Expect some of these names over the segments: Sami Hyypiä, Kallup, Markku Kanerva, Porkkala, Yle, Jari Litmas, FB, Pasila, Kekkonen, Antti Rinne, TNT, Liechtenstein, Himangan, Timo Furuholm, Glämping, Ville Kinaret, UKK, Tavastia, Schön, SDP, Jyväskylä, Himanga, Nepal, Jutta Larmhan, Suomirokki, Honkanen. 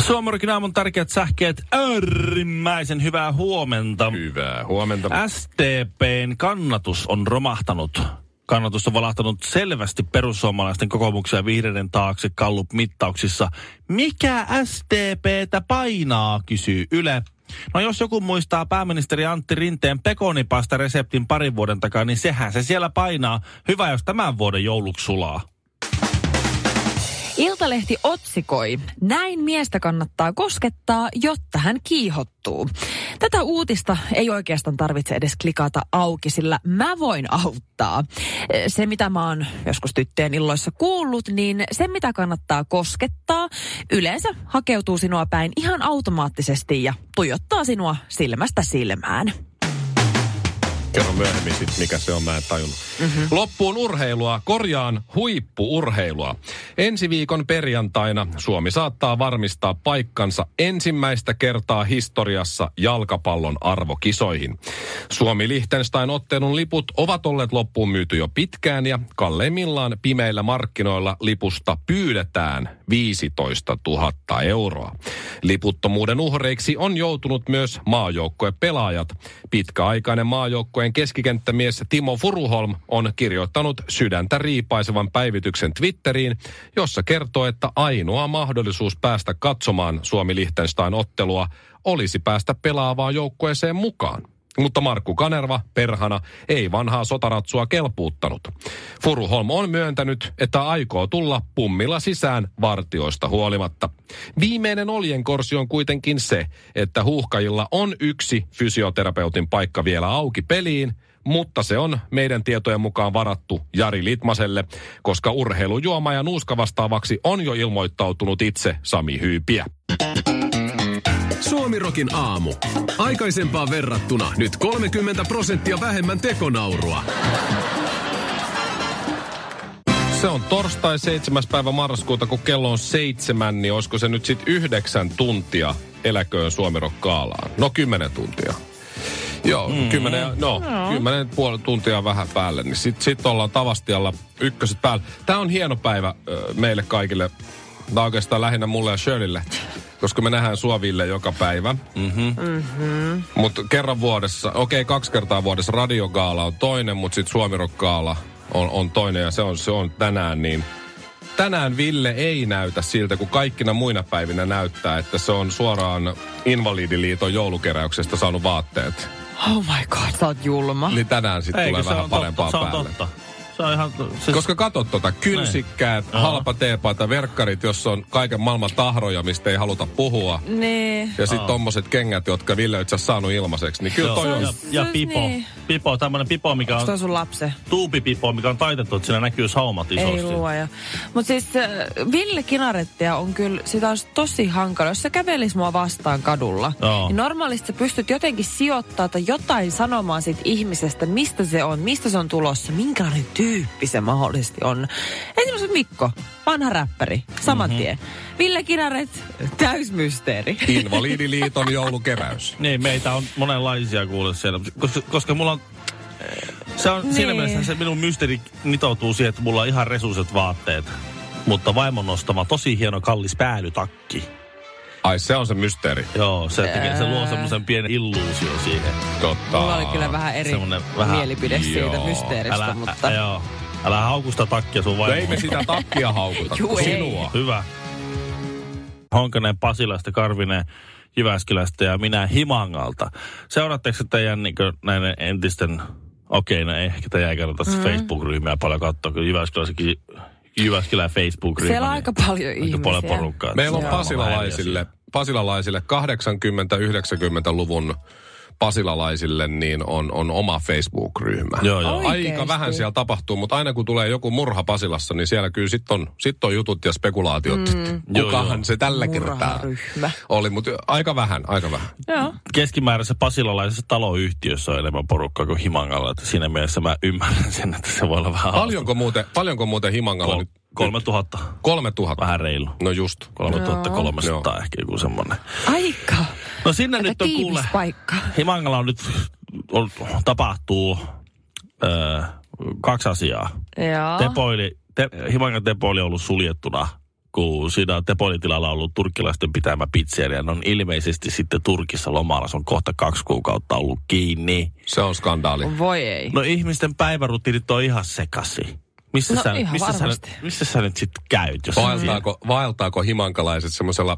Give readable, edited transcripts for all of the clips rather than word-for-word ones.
Suomirokin aamun tärkeät sähkeet. Äärimmäisen hyvää huomenta. Hyvää huomenta. SDPn kannatus on romahtanut. Kannatus on valahtanut selvästi perussuomalaisten, kokoomuksen ja vihreiden taakse Kallup-mittauksissa. Mikä SDPtä painaa, kysyy Yle. No jos joku muistaa pääministeri Antti Rinteen pekonipasta reseptin parin vuoden takaa, niin sehän se siellä painaa. Hyvä, jos tämän vuoden jouluksi sulaa. Iltalehti otsikoi, näin miestä kannattaa koskettaa, jotta hän kiihottuu. Tätä uutista ei oikeastaan tarvitse edes klikata auki, sillä mä voin auttaa. Se, mitä mä oon joskus tyttöjen illoissa kuullut, niin se, mitä kannattaa koskettaa, yleensä hakeutuu sinua päin ihan automaattisesti ja tuijottaa sinua silmästä silmään. Kerro myöhemmin sit, mikä se on, mä en tajunnut. Mm-hmm. Loppuun urheilua, korjaan huippu-urheilua. Ensi viikon perjantaina Suomi saattaa varmistaa paikkansa ensimmäistä kertaa historiassa jalkapallon arvokisoihin. Suomi-Liechtenstein-ottelun liput ovat olleet loppuun myyty jo pitkään ja kalleimmillaan pimeillä markkinoilla lipusta pyydetään 15 000 euroa. Liputtomuuden uhreiksi on joutunut myös maajoukkuepelaajat. Pitkäaikainen maajoukkuepelaaja keskikenttämies Timo Furuholm on kirjoittanut sydäntä riipaisevan päivityksen Twitteriin, jossa kertoo, että ainoa mahdollisuus päästä katsomaan Suomi-Liechtenstein-ottelua olisi päästä pelaavaan joukkueeseen mukaan. Mutta Markku Kanerva, perhana, ei vanhaa sotaratsua kelpuuttanut. Furuholm on myöntänyt, että aikoo tulla pummilla sisään vartioista huolimatta. Viimeinen oljenkorsi on kuitenkin se, että huuhkajilla on yksi fysioterapeutin paikka vielä auki peliin, mutta se on meidän tietojen mukaan varattu Jari Litmaselle, koska urheilujuoma ja nuuska vastaavaksi on jo ilmoittautunut itse Sami Hyypiä. Suomirokin aamu. Aikaisempaan verrattuna nyt 30% vähemmän tekonaurua. Se on torstai 7. päivä marraskuuta, kun kello on 7, niin olisiko se nyt sit 9 tuntia eläköön Suomirokka-alaan? No 10 tuntia. Joo, 10,5 tuntia vähän päälle, niin sit ollaan Tavastialla ykköset päällä. Tää on hieno päivä meille kaikille. Tämä oikeastaan lähinnä mulle ja Schönille, koska me nähdään Suoville joka päivä. Mm-hmm. Mutta kerran vuodessa, okei, 2 kertaa vuodessa radiogaala on toinen, mutta sitten Suomirock-gaala on toinen ja se on tänään. Niin tänään Ville ei näytä siltä, kun kaikkina muina päivinä näyttää, että se on suoraan Invalidiliiton joulukeräyksestä saanut vaatteet. Oh my god, sä oot julma. Eli tänään sitten tulee vähän parempaa päälle. Ihan, siis... Koska katot kynsikkäät, halpa teepaita, verkkarit, jossa on kaiken maailman tahroja, mistä ei haluta puhua. Nee. Ja sitten tommoset kengät, jotka Ville itse asiassa saanut ilmaiseksi. Niin kyllä toi on. Ja pipo. Niin. Pipo, tämmönen pipo, mikä on... Onko toi sun lapsi? Tuupipipo, mikä on taitettu, että siinä näkyy saumat isosti. Ei luoja. Mut siis Ville Kinarettia on kyllä, sitä olisi tosi hankala. Jos sä kävelis mua vastaan kadulla, niin normaalisti sä pystyt jotenkin sijoittamaan tai jotain sanomaan siitä ihmisestä, mistä se on tulossa, minkälainen tyyppi se mahdollisesti on. Esimerkiksi Mikko, vanha räppäri, saman tien. Ville Kinaret, täysmysteeri. Invalidiliiton joulukeräys. Niin, meitä on monenlaisia kuulee siellä, koska mulla on... Se on siinä mielessä se minun mysteeri nitoutuu siihen, että mulla on ihan resuiset vaatteet, mutta vaimon nostama tosi hieno kallis päälytakki. Ai, se on se mysteeri. Joo, se luo semmoisen pienen illuusio siihen. Totta. Mulla oli kyllä vähän eri mielipide siitä mysteeristä, mutta... Joo, älä haukusta takkia sun vaimoa. No ei me sitä takkia haukuta, sinua. Hyvä. Honkanen Pasilasta, Karvinen Jyväskylästä ja minä Himangalta. Seuraatteko se teidän näiden entisten... Okei, no ehkä te jäi kerran tässä Facebook-ryhmää paljon katsoa, kun Jyväskylässäkin... Jyväskylän Facebook-ryhmä. Siellä on aika paljon ihmisiä. Paljon porukkaa. Meillä on pasilalaisille 80-90-luvun pasilalaisille niin on oma Facebook-ryhmä. Joo. Aika vähän siellä tapahtuu, mutta aina kun tulee joku murha Pasilassa, niin siellä kyllä sit on jutut ja spekulaatiot. Kukahan se tällä kertaa oli, mutta aika vähän. Joo. Keskimääräisessä pasilalaisessa taloyhtiössä on enemmän porukkaa kuin Himangalla, että siinä mielessä mä ymmärrän sen, että se voi olla vähän... Paljonko muuten Himangalla nyt? 3000. 3000. Vähän reilu. No just. 3300 ehkä joku semmoinen. Aika. No sinne aika nyt on kuule. Paikka. Himangalla on nyt tapahtuu kaksi asiaa. Joo. Himangan tepoili on ollut suljettuna, kun siinä tepoilitilalla on ollut turkkilaisten pitämä pizzeria. Ne on ilmeisesti sitten Turkissa lomalla. Se on kohta 2 kuukautta ollut kiinni. Se on skandaali. Voi ei. No ihmisten päivärutiinit on ihan sekasi. Missä sä nyt sit käyt? Jos vaeltaako himankalaiset semmoisella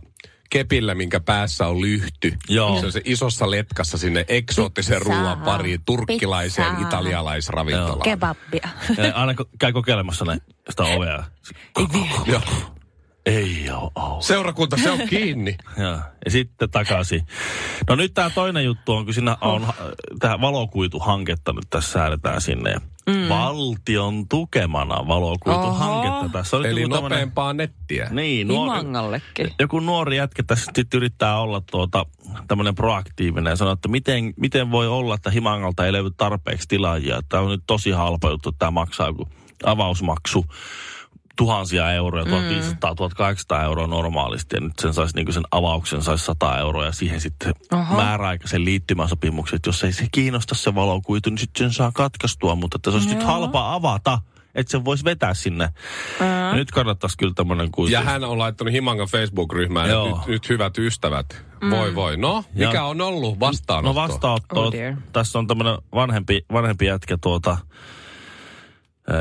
kepillä, minkä päässä on lyhty? Joo. Se on se isossa letkassa sinne eksoottisen ruoan pariin, turkkilaiseen italialaisravintolaan. Kebabbia. Aina käy kokeilemassa sitä ovea. Ei oo auki. Seurakunta, se on kiinni. Ja sitten takaisin. No nyt tää toinen juttu on, kun siinä on tähän valokuituhanketta nyt tässä säädetään sinne. Valtion tukemana valokuituhanketta. Tässä on eli nopeampaa nettiä. Niin, Himangallekin. Joku nuori jätkä tässä nyt yrittää olla tämmöinen proaktiivinen ja sanoa, että miten voi olla, että Himangalta ei löydy tarpeeksi tilaajia. Tämä on nyt tosi halpa juttu, että tämä maksaa joku avausmaksu. 1000 euroja, 1500, 1800 euroa normaalisti, ja nyt sen saisi niin sen avauksen, saisi 100 euroa, ja siihen sitten määräaikaisen liittymäsopimukset, jos ei se kiinnosta se valokuitu, niin sitten sen saa katkaistua, mutta että se olisi nyt halpa avata, että sen voisi vetää sinne. Nyt kannattaisi kyllä tämmöinen kuitu. Ja hän on laittanut Himangan Facebook-ryhmään, nyt hyvät ystävät, voi, no, mikä on ollut vastaanotto? No vastaanotto, tässä on tämmöinen vanhempi jätkä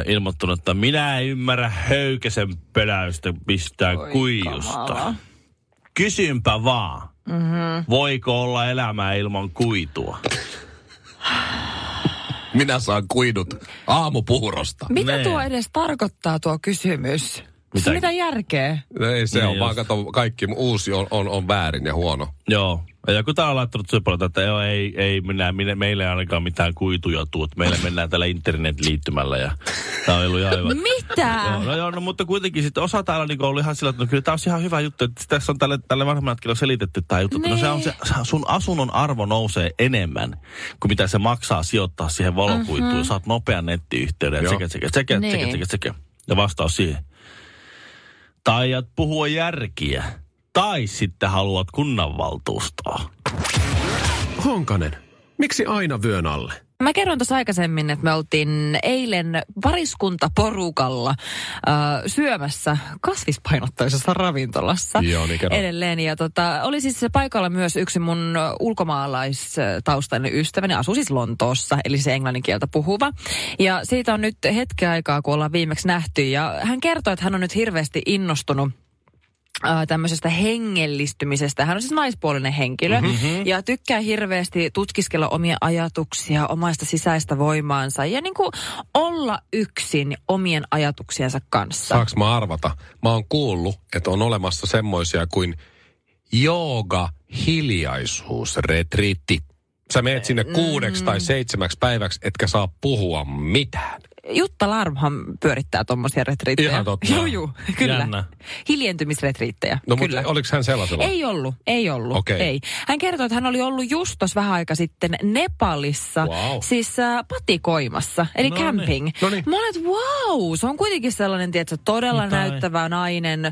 ilmoittunut, että minä en ymmärrä höykäsen peläystä mistään kuijusta. Kysynpä vaan, voiko olla elämää ilman kuitua? Minä saan kuidut aamupuurosta. Mitä tuo edes tarkoittaa tuo kysymys? Mitä järkeä? No ei se on, vaan kato, kaikki uusi on väärin ja huono. Joo. Ja kun tää on laittanut syöpöltä, että joo, ei meillä ei ainakaan mitään kuituja tuu, että meillä mennään tällä internetliittymällä ja tää on ollut ihan hyvä. Mitä? No, mutta kuitenkin sitten osa täällä niinku ollut ihan sillä, että no kyllä tää on ihan hyvä juttu, että tässä on tälle vanhemmanatkilla selitetty tää juttu, että no se on se, sun asunnon arvo nousee enemmän kuin mitä se maksaa sijoittaa siihen valokuituun, ja saat nopean nettiyhteyden, ja sekä. Ja vastaus siihen. Taijat puhua järkiä. Tai sitten haluat kunnanvaltuustoa. Honkanen, miksi aina vyön alle? Mä kerron tuossa aikaisemmin, että me oltiin eilen pariskuntaporukalla syömässä kasvispainotteisessa ravintolassa. Joo, niin kerron. Edelleen. Ja oli siis paikalla myös yksi mun ulkomaalaistaustainen ystäväni, asuu siis Lontoossa, eli se englannin kieltä puhuva. Ja siitä on nyt hetki aikaa, kun ollaan viimeksi nähty. Ja hän kertoi, että hän on nyt hirveästi innostunut tämmöisestä hengellistymisestä. Hän on siis naispuolinen henkilö ja tykkää hirveästi tutkiskella omia ajatuksia, omaista sisäistä voimaansa ja niin kuin olla yksin omien ajatuksiensa kanssa. Saanko mä arvata? Mä oon kuullut, että on olemassa semmoisia kuin jooga-hiljaisuusretriitti. Sä meet sinne 6 tai 7 päiväksi, etkä saa puhua mitään. Jutta Larmhan pyörittää tommosia retriittejä. Ihan totta. Joo, kyllä. Jännä. Hiljentymisretriittejä. No kyllä. Mutta oliko hän sellaisella? Ei ollut. Okay. Ei. Hän kertoi, että hän oli ollut just tossa vähän aika sitten Nepalissa, siis patikoimassa, eli camping. Noniin. Mä olen, että se on kuitenkin sellainen, tietysti, todella näyttävä nainen,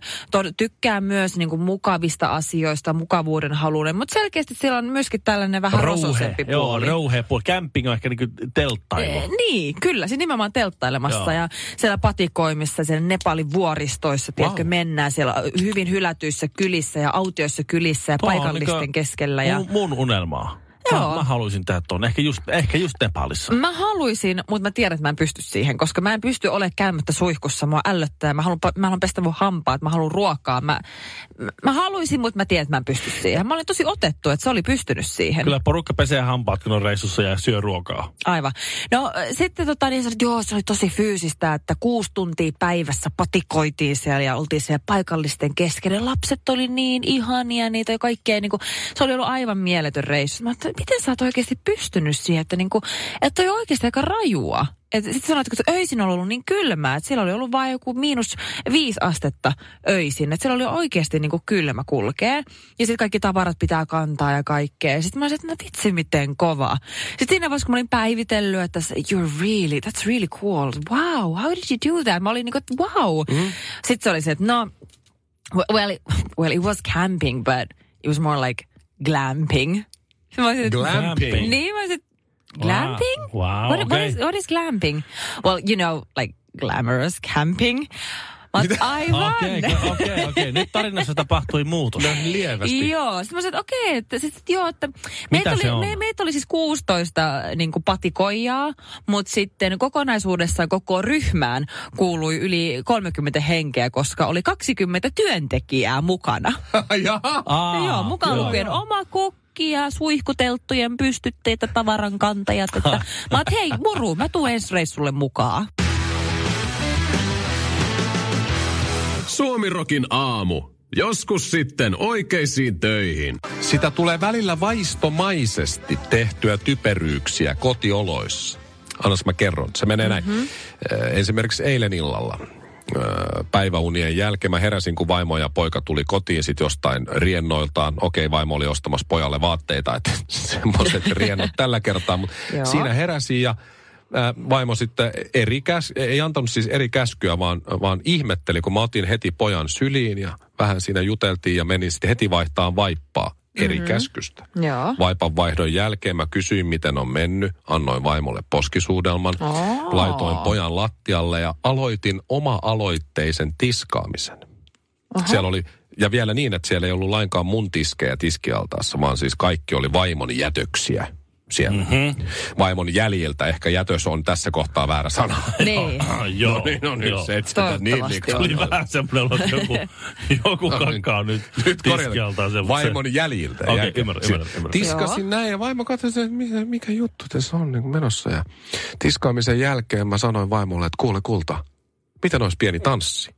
tykkää myös niin kuin mukavista asioista, mukavuuden haluinen, mutta selkeästi siellä on myöskin tällainen vähän rososempi puoli. Joo, puoli. Camping on ehkä niin kuin telttailu. Niin, kyllä. Siis nimenomaan telttailemassa ja siellä patikoimissa, siellä Nepalin vuoristoissa, tiedätkö, mennään siellä hyvin hylätyissä kylissä ja autioissa kylissä ja paikallisten keskellä. Ja... Mun unelmaa. Mä haluaisin tehdä tuonne, ehkä just Nepalissa. Mä haluaisin, mutta mä tiedän, että mä en pysty siihen, koska mä en pysty olemaan käymättä suihkussa, mua ällöttää. Mä haluan pestä mun hampaat, mä haluan ruokaa. Mä haluaisin, mutta mä tiedän, että mä en pysty siihen. Mä olin tosi otettu, että se oli pystynyt siihen. Kyllä porukka pesee hampaat, kun on reissussa ja syö ruokaa. Aivan. No sitten niin sanoin, että se oli tosi fyysistä, että 6 tuntia päivässä patikoitiin siellä ja oltiin siellä paikallisten kesken. Lapset oli niin ihania, niitä ja kaikkea. Niin kuin, se oli ollut aivan mieletön reissu. Mä miten sä oot oikeasti pystynyt siihen, että niinku, että toi oikeasti aika rajua. Sitten sanoit, että öisin on ollut niin kylmää, että siellä oli ollut vain joku -5 astetta öisin. Että siellä oli oikeasti niin kuin kylmä kulkee. Ja sitten kaikki tavarat pitää kantaa ja kaikkea. Sitten mä olisin, että no vitsi miten kova. Sitten siinä vaiheessa, kun mä olin päivitellyt, että you're really, that's really cool. Wow, how did you do that? Mä olin niin kuin, että wow. Mm. Sitten se oli se, että no, well, it was camping, but it was more like glamping. Mä olisin, glamping? Niin, mä olisin, glamping? Wow. What, okay. what is glamping? Well, you know, like glamorous camping. Aivan. Okei. Nyt tarinassa tapahtui muutos. Lievästi. Joo. Sitten mä sanoin, että okei. Meitä oli siis 16 niin kuin patikoijaa, mutta sitten kokonaisuudessaan koko ryhmään kuului yli 30 henkeä, koska oli 20 työntekijää mukana. Joo, mukaan lukien oma kukka. Ja suihkutelttujen pystytteitä, tavarankantajat. Että mä oot, hei muru, mä tuun ensi reissulle mukaan. Suomirokin aamu. Joskus sitten oikeisiin töihin. Sitä tulee välillä vaistomaisesti tehtyä typeryyksiä kotioloissa. Annas mä kerron. Se menee näin. Esimerkiksi eilen illalla. Päiväunien jälkeen mä heräsin, kun vaimo ja poika tuli kotiin sit jostain riennoiltaan. Okei, vaimo oli ostamassa pojalle vaatteita, että semmoiset riennot tällä kertaa. Mutta siinä heräsin ja vaimo sitten ei antanut siis eri käskyä, vaan ihmetteli, kun mä otin heti pojan syliin ja vähän siinä juteltiin ja menin sitten heti vaihtaan vaippaa eri käskystä. Vaipan vaihdon jälkeen mä kysyin, miten on mennyt. Annoin vaimolle poskisuudelman. Laitoin pojan lattialle ja aloitin oma-aloitteisen tiskaamisen. Siellä oli, ja vielä niin, että siellä ei ollut lainkaan mun tiskejä tiskialtaassa, vaan siis kaikki oli vaimon jätöksiä siellä. Vaimon jäljiltä. Ehkä jätös on tässä kohtaa väärä sana. Niin. Joo. No niin, se etsität niin liikaa. Oli vähän semmoinen, että joku kakkaa nyt tiskialtaan semmoinen. Vaimon jäljiltä. Okei, ymmärrän. Tiskasin näin ja vaimo katsoi, että mikä juttu tässä on niin menossa. Ja tiskaamisen jälkeen mä sanoin vaimolle, että kuule kulta, miten olisi pieni tanssi?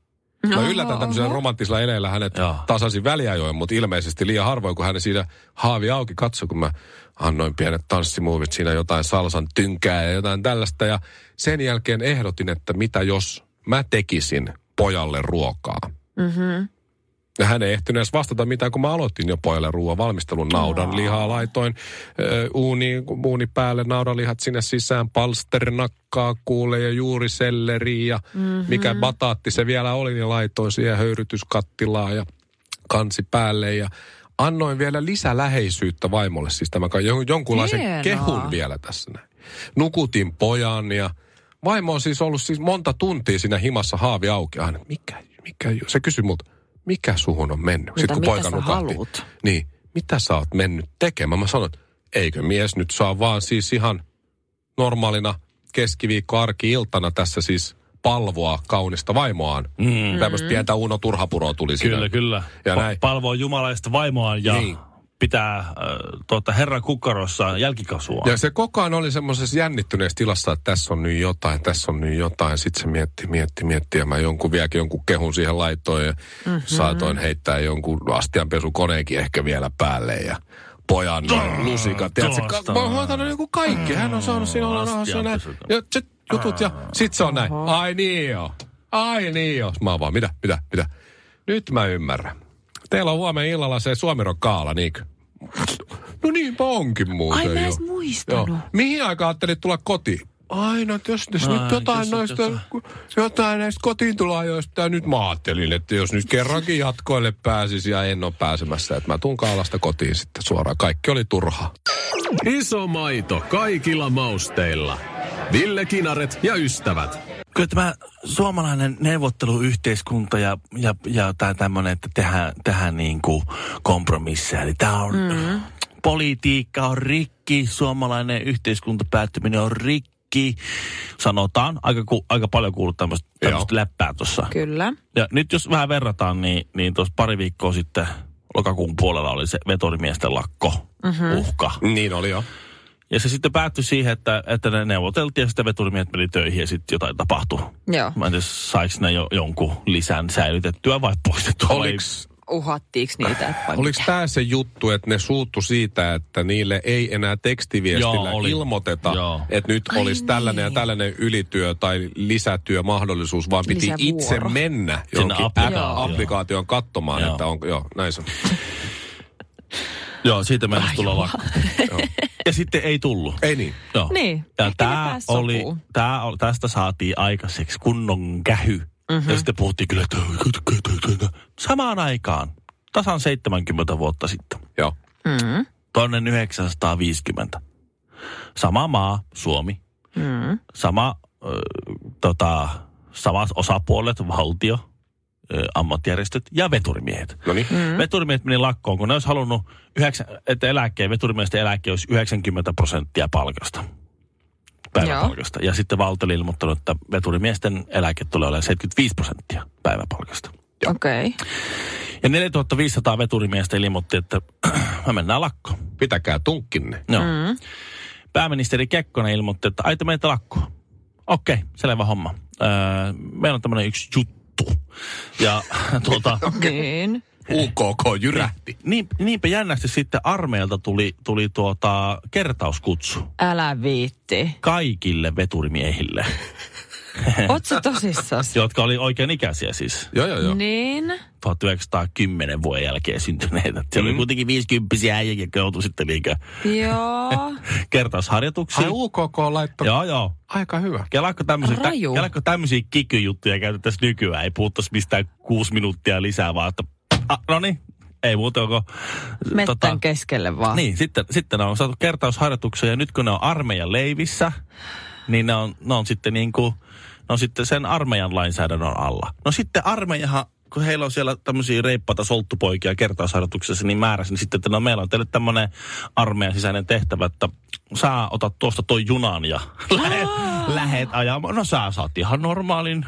Mä yllätän tämmöisellä romanttisella eleellä hänet tasaisin väliajoin, mutta ilmeisesti liian harvoin, kun hän siinä haavi auki katsoi, kun mä annoin pienet tanssimuovit, siinä jotain salsan tynkää ja jotain tällaista. Ja sen jälkeen ehdotin, että mitä jos mä tekisin pojalle ruokaa. Ja hän ei ehtinyt edes vastata mitään, kun mä aloitin jo pojalle ruoan valmistelun. Naudanlihaa laitoin uuni päälle, naudanlihat sinne sisään, palsternakkaa kuule ja juuriselleri ja mikä bataatti se vielä oli, niin laitoin siihen höyrytyskattilaa ja kansi päälle ja annoin vielä lisäläheisyyttä vaimolle. Siis tämä jonkunlaisen kehun vielä tässä näin. Nukutin pojan ja vaimo on siis ollut siis monta tuntia siinä himassa haavi auki. Aina, mikä, se kysyi multa. Mikä suhun on mennyt? Sitten kun poika nukahti. Niin, mitä sä oot mennyt tekemään? Mä sanon, eikö mies nyt saa vaan siis ihan normaalina keskiviikko-arki-iltana tässä siis palvoa kaunista vaimoaan. Tämmöistä pientä Uno Turhapuroa tuli siinä. Kyllä. Ja palvoa jumalaista vaimoaan ja pitää Herran kukkarossa jälkikasvua. Ja se koko ajan oli semmoisessa jännittyneessä tilassa, että tässä on nyt jotain. Sitten se mietti ja mä vieläkin jonkun kehun siihen laitoin ja saatoin heittää jonkun astianpesukoneenkin ehkä vielä päälle ja pojan lusikat. Mä oon hoitanut joku kaikki. Hän on saanut siinä olla rahassa näin. Ja jutut ja sit se on näin. Ai niin jo. Mä oon vaan mitä. Nyt mä ymmärrän. Teillä on huomenna illalla se Suomiron kaala, niinkö? No niinpä onkin muuten. Ai mä edes muistanut. Joo. Mihin aikaan ajattelit tulla kotiin? Aina, jos nyt jotain näistä kotiin tuloajoista. Nyt mä ajattelin, että jos nyt kerrankin jatkoille pääsis ja en ole pääsemässä, että mä tuun kaalasta kotiin sitten suoraan. Kaikki oli turhaa. Iso maito kaikilla mausteilla. Ville Kinaret ja ystävät. Kyllä tämä suomalainen neuvotteluyhteiskunta ja tämmöinen, että tehdään niin kuin kompromisseja. Eli tämä on, politiikka on rikki, suomalainen yhteiskuntapäättyminen on rikki. Sanotaan, aika paljon kuullut tämmöistä läppää tuossa. Kyllä. Ja nyt jos vähän verrataan, niin tuossa pari viikkoa sitten lokakuun puolella oli se veturimiesten lakko uhka. Niin oli jo. Ja se sitten päättyi siihen, että ne neuvoteltiin ja sitten veturimiehet meni töihin ja sitten jotain tapahtui. Joo. Mä en tiedä, saiko ne jonkun lisän säilytettyä vai poistettua. Oliko uhattiinko niitä? Oliko tämä se juttu, että ne suuttu siitä, että niille ei enää tekstiviestillä ilmoiteta, että nyt olisi tällainen ja tällainen ylityö tai lisätyömahdollisuus, vaan piti itse mennä johonkin applikaatioon katsomaan, että onko, näin se on. Joo, siitä mennessä tulla lakko. Ja sitten ei tullut. Ei niin. Joo. Niin. Ja tästä saatiin aikaiseksi kunnon kähy. Mm-hmm. Ja sitten puhuttiin kyllä, että samaan aikaan, tasan 70 vuotta sitten. Joo. Mm-hmm. 1950. Sama maa, Suomi. Mm-hmm. Samat osapuolet, valtio, ammattijärjestöt ja veturimiehet. Mm-hmm. Veturimiehet meni lakkoon, kun ne olisi halunnut, että veturimiesten eläke olisi 90% palkasta. Päiväpalkasta. Ja sitten valtio oli ilmoittanut, että veturimiesten eläke tulee olemaan 75% päiväpalkasta. Okei. Okay. Ja 4500 veturimiestä ilmoitti, että me mennään lakkoon. Pitäkää tunkkinne. Joo. Mm. Pääministeri Kekkonen ilmoitti, että aita meitä lakkoon. Okei, selvä homma. Meillä on tämmöinen yksi juttu. Ja niin. UKK jyrähti. Niinpä jännästi sitten armeijalta tuli kertauskutsu. Älä viitti. Kaikille veturimiehille. Oot sä tosissas? Jotka oli oikein ikäisiä siis. Joo. Niin? 1910 vuoden jälkeen syntyneitä. Siellä oli kuitenkin 50-vuotiaita äijä, joka joutui sitten niinkään kertausharjoituksiin. Ai UKK laittoi. Joo. Aika hyvä. Kelakko tämmöisiä kikyjuttuja käytettäisiin nykyään. Ei puhuttaisi mistään 6 minuuttia lisää, vaan että ei muuta onko. Mettän keskelle vaan. Niin, sitten on saatu kertausharjoituksia ja nyt kun ne on armeijan leivissä, niin ne on sitten sen armeijan lainsäädännön alla. No sitten armeijahan, kun heillä on siellä tämmöisiä reippaita solttupoikia kertausharjoituksessa, niin määräsin niin sitten, että meillä on teille tämmöinen armeijan sisäinen tehtävä, että sä otat tuosta toi junan ja lähet ajamaan. No sä saat ihan normaalin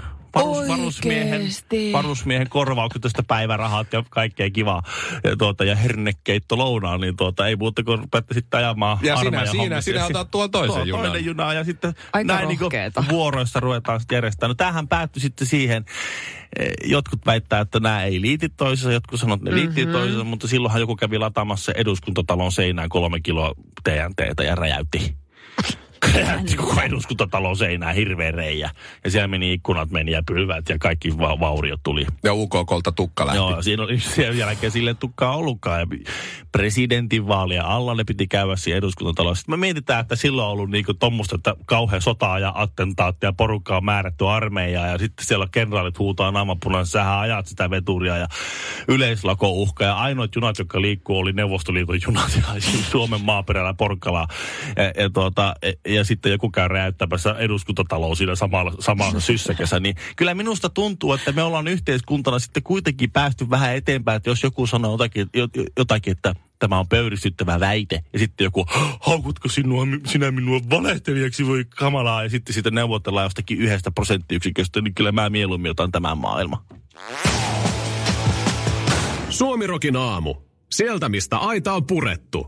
varusmiehen korvaukset tästä päivärahat ja kaikkea kivaa. Ja hernekeitto lounaan, niin ei muuta kuin rupeatte sitten ajamaan armeijan hommissa. Ja sinä otat tuon toisen junan. Ja sitten aika näin niin vuoroissa ruvetaan sitten järjestämään. No tämähän päättyi sitten siihen. Jotkut väittää, että nämä ei liiti toisensa, jotkut sanoo, että ne liittyy toisensa, mutta silloinhan joku kävi lataamassa eduskuntatalon seinään 3 kiloa TNT:tä ja räjäytti. Koko eduskuntatalon seinään hirveä reijä. Ja siellä meni ikkunat meni ja pylvät ja kaikki vauriot tuli. Ja UKK:lta tukka lähti. Joo, siinä oli sen jälkeen sille tukkaa ollutkaan. Ja presidentinvaalien alla ne piti käydä siinä eduskuntatalossa. Sitten me mietitään, että silloin on ollut niinku tommoista, että kauhean sotaa ja attentaatti ja porukkaa on määrätty armeijaa. Ja sitten siellä kenraalit huutaa naamapunan, sähän ajat sitä veturia ja yleislako uhka. Ja ainoat junat, jotka liikkuu, oli Neuvostoliiton junat ja Suomen maaperällä Porkkalaa. Ja sitten joku käy räjäyttämässä eduskuntataloa siinä samassa syssäkässä, niin kyllä minusta tuntuu, että me ollaan yhteiskuntana sitten kuitenkin päästy vähän eteenpäin, että jos joku sanoo jotakin että tämä on pöyristyttävä väite, ja sitten joku, haukutko sinä minua valehtelijaksi, voi kamalaa, ja sitten siitä neuvotellaan jostakin 1%, niin kyllä mä mieluummin otan tämän maailman. Suomirokin aamu. Sieltä, mistä aita on purettu.